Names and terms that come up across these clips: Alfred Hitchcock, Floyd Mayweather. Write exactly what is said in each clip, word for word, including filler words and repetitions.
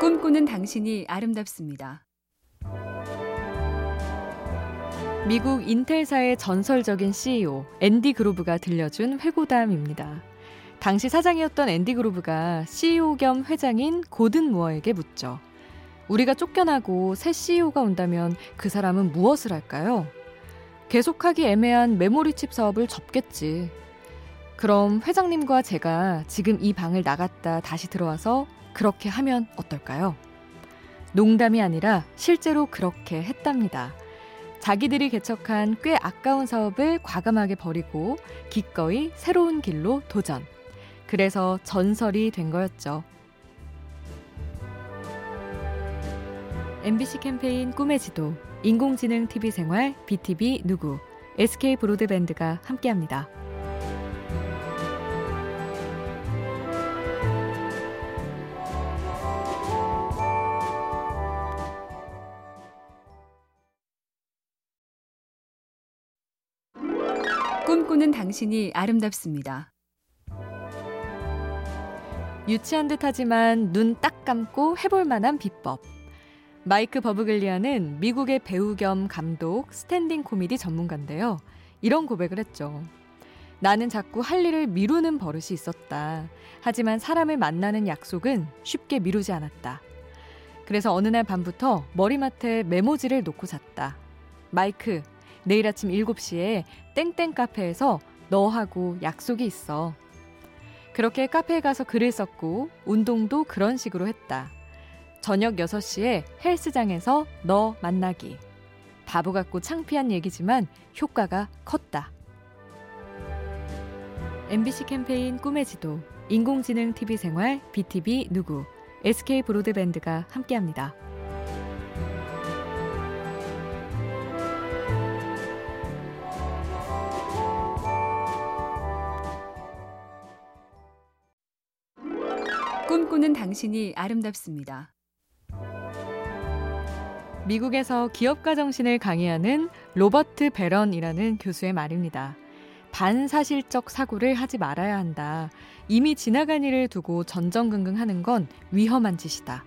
꿈꾸는 당신이 아름답습니다. 미국 인텔사의 전설적인 씨이오 앤디 그로브가 들려준 회고담입니다. 당시 사장이었던 앤디 그로브가 씨이오 겸 회장인 고든 무어에게 묻죠. 우리가 쫓겨나고 새 씨이오가 온다면 그 사람은 무엇을 할까요? 계속하기 애매한 메모리칩 사업을 접겠지. 그럼 회장님과 제가 지금 이 방을 나갔다 다시 들어와서 그렇게 하면 어떨까요? 농담이 아니라 실제로 그렇게 했답니다. 자기들이 개척한 꽤 아까운 사업을 과감하게 버리고 기꺼이 새로운 길로 도전. 그래서 전설이 된 거였죠. 엠비씨 캠페인 꿈의 지도, 인공지능 티비 생활, 비티비 누구, 에스케이 브로드밴드가 함께합니다. 꿈꾸는 당신이 아름답습니다. 유치한 듯하지만 눈 딱 감고 해볼 만한 비법. 마이크 버브글리아는 미국의 배우 겸 감독, 스탠딩 코미디 전문가인데요. 이런 고백을 했죠. 나는 자꾸 할 일을 미루는 버릇이 있었다. 하지만 사람을 만나는 약속은 쉽게 미루지 않았다. 그래서 어느 날 밤부터 머리맡에 메모지를 놓고 잤다. 마이크, 내일 아침 일곱 시에 땡땡 카페에서 너하고 약속이 있어. 그렇게 카페에 가서 글을 썼고 운동도 그런 식으로 했다. 저녁 여섯 시에 헬스장에서 너 만나기. 바보 같고 창피한 얘기지만 효과가 컸다. 엠비씨 캠페인 꿈의 지도, 인공지능 티비 생활, 비티비 누구, 에스케이 브로드밴드가 함께합니다. 꿈꾸는 당신이 아름답습니다. 미국에서 기업가 정신을 강의하는 로버트 베런이라는 교수의 말입니다. 반사실적 사고를 하지 말아야 한다. 이미 지나간 일을 두고 전전긍긍하는 건 위험한 짓이다.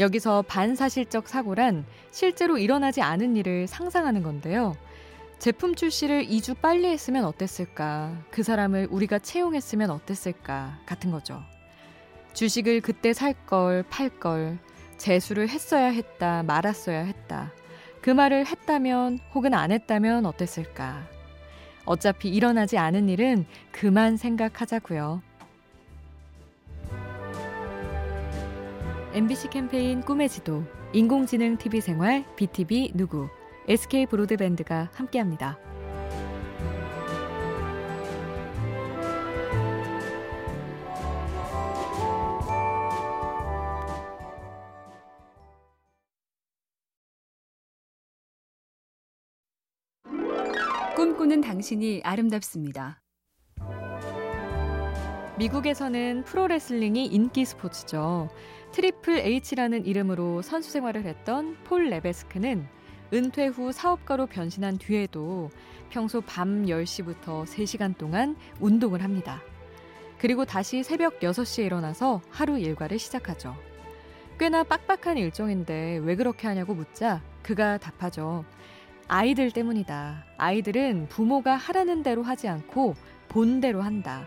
여기서 반사실적 사고란 실제로 일어나지 않은 일을 상상하는 건데요. 제품 출시를 이 주 빨리 했으면 어땠을까? 그 사람을 우리가 채용했으면 어땠을까? 같은 거죠. 주식을 그때 살 걸, 팔 걸, 재수를 했어야 했다, 말았어야 했다. 그 말을 했다면 혹은 안 했다면 어땠을까? 어차피 일어나지 않은 일은 그만 생각하자고요. 엠비씨 캠페인 꿈의 지도, 인공지능 티비 생활, 비티비 누구, 에스케이 브로드밴드가 함께합니다. 꿈꾸는 당신이 아름답습니다. 미국에서는 프로레슬링이 인기 스포츠죠. 트리플 H라는 이름으로 선수 생활을 했던 폴 레베스크는 은퇴 후 사업가로 변신한 뒤에도 평소 밤 열 시부터 세 시간 동안 운동을 합니다. 그리고 다시 새벽 여섯 시에 일어나서 하루 일과를 시작하죠. 꽤나 빡빡한 일정인데 왜 그렇게 하냐고 묻자 그가 답하죠. 아이들 때문이다. 아이들은 부모가 하라는 대로 하지 않고 본대로 한다.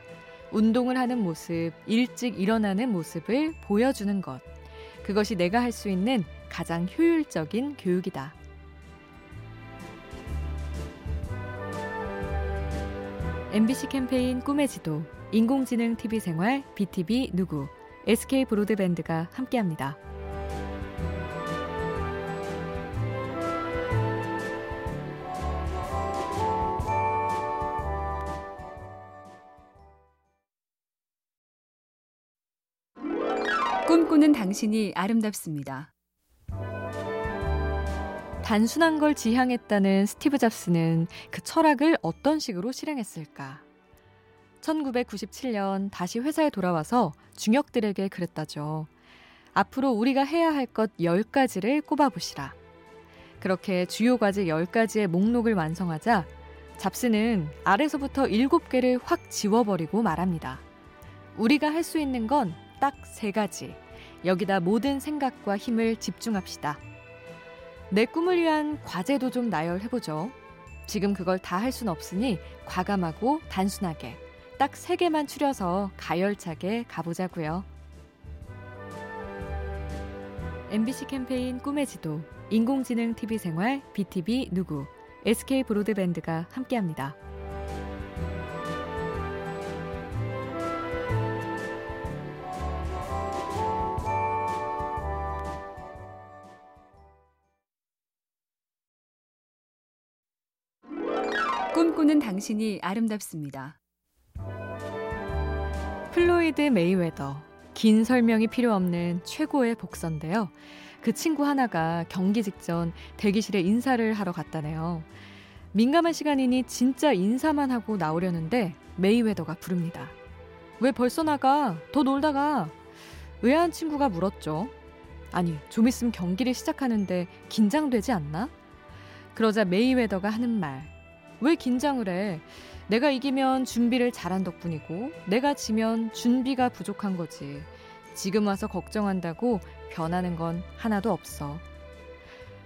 운동을 하는 모습, 일찍 일어나는 모습을 보여주는 것. 그것이 내가 할 수 있는 가장 효율적인 교육이다. 엠비씨 캠페인 꿈의 지도, 인공지능 티비 생활, 비티비 누구, 에스케이 브로드밴드가 함께합니다. 꿈꾸는 당신이 아름답습니다. 단순한 걸 지향했다는 스티브 잡스는 그 철학을 어떤 식으로 실행했을까? 천구백구십칠 년 다시 회사에 돌아와서 중역들에게 그랬다죠. 앞으로 우리가 해야 할 것 열 가지를 꼽아보시라. 그렇게 주요 과제 열 가지의 목록을 완성하자 잡스는 아래서부터 일곱 개를 확 지워버리고 말합니다. 우리가 할 수 있는 건 딱 세 가지. 여기다 모든 생각과 힘을 집중합시다. 내 꿈을 위한 과제도 좀 나열해보죠. 지금 그걸 다 할 순 없으니 과감하고 단순하게 딱 세 개만 추려서 가열차게 가보자고요. 엠비씨 캠페인 꿈의 지도, 인공지능 티비 생활, 비티비 누구, 에스케이 브로드밴드가 함께합니다. 꿈꾸는 당신이 아름답습니다. 플로이드 메이웨더, 긴 설명이 필요 없는 최고의 복서인데요. 그 친구 하나가 경기 직전 대기실에 인사를 하러 갔다네요. 민감한 시간이니 진짜 인사만 하고 나오려는데 메이웨더가 부릅니다. 왜 벌써 나가? 더 놀다가. 의아한 친구가 물었죠. 아니, 좀 있으면 경기를 시작하는데 긴장되지 않나? 그러자 메이웨더가 하는 말. 왜 긴장을 해? 내가 이기면 준비를 잘한 덕분이고 내가 지면 준비가 부족한 거지. 지금 와서 걱정한다고 변하는 건 하나도 없어.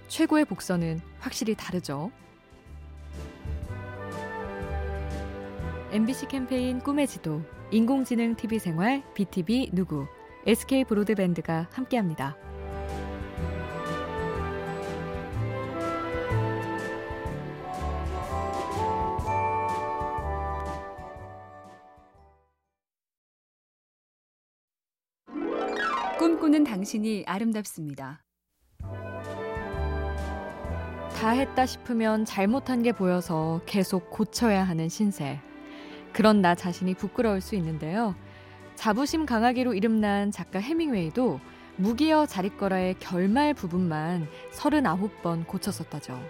최고의 복서는 확실히 다르죠. 엠비씨 캠페인 꿈의 지도, 인공지능 티비 생활, 비티비 누구, 에스케이 브로드밴드가 함께합니다. 꿈꾸는 당신이 아름답습니다. 다 했다 싶으면 잘못한 게 보여서 계속 고쳐야 하는 신세. 그런 나 자신이 부끄러울 수 있는데요. 자부심 강하기로 이름난 작가 해밍웨이도 무기여 자릿거라의 결말 부분만 서른아홉 번 고쳤었다죠.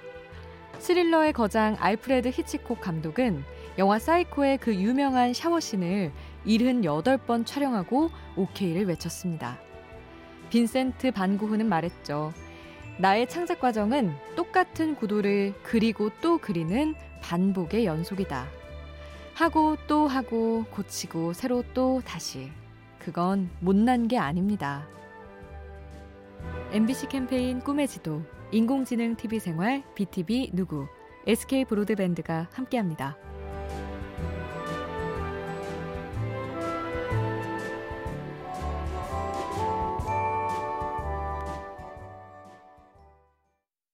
스릴러의 거장 알프레드 히치콕 감독은 영화 사이코의 그 유명한 샤워신을 칠십팔 번 촬영하고 오케이를 외쳤습니다. 빈센트 반고흐는 말했죠. 나의 창작 과정은 똑같은 구도를 그리고 또 그리는 반복의 연속이다. 하고 또 하고 고치고 새로 또 다시. 그건 못난 게 아닙니다. 엠비씨 캠페인 꿈의 지도, 인공지능 티비 생활, 비티비 누구, 에스케이 브로드밴드가 함께합니다.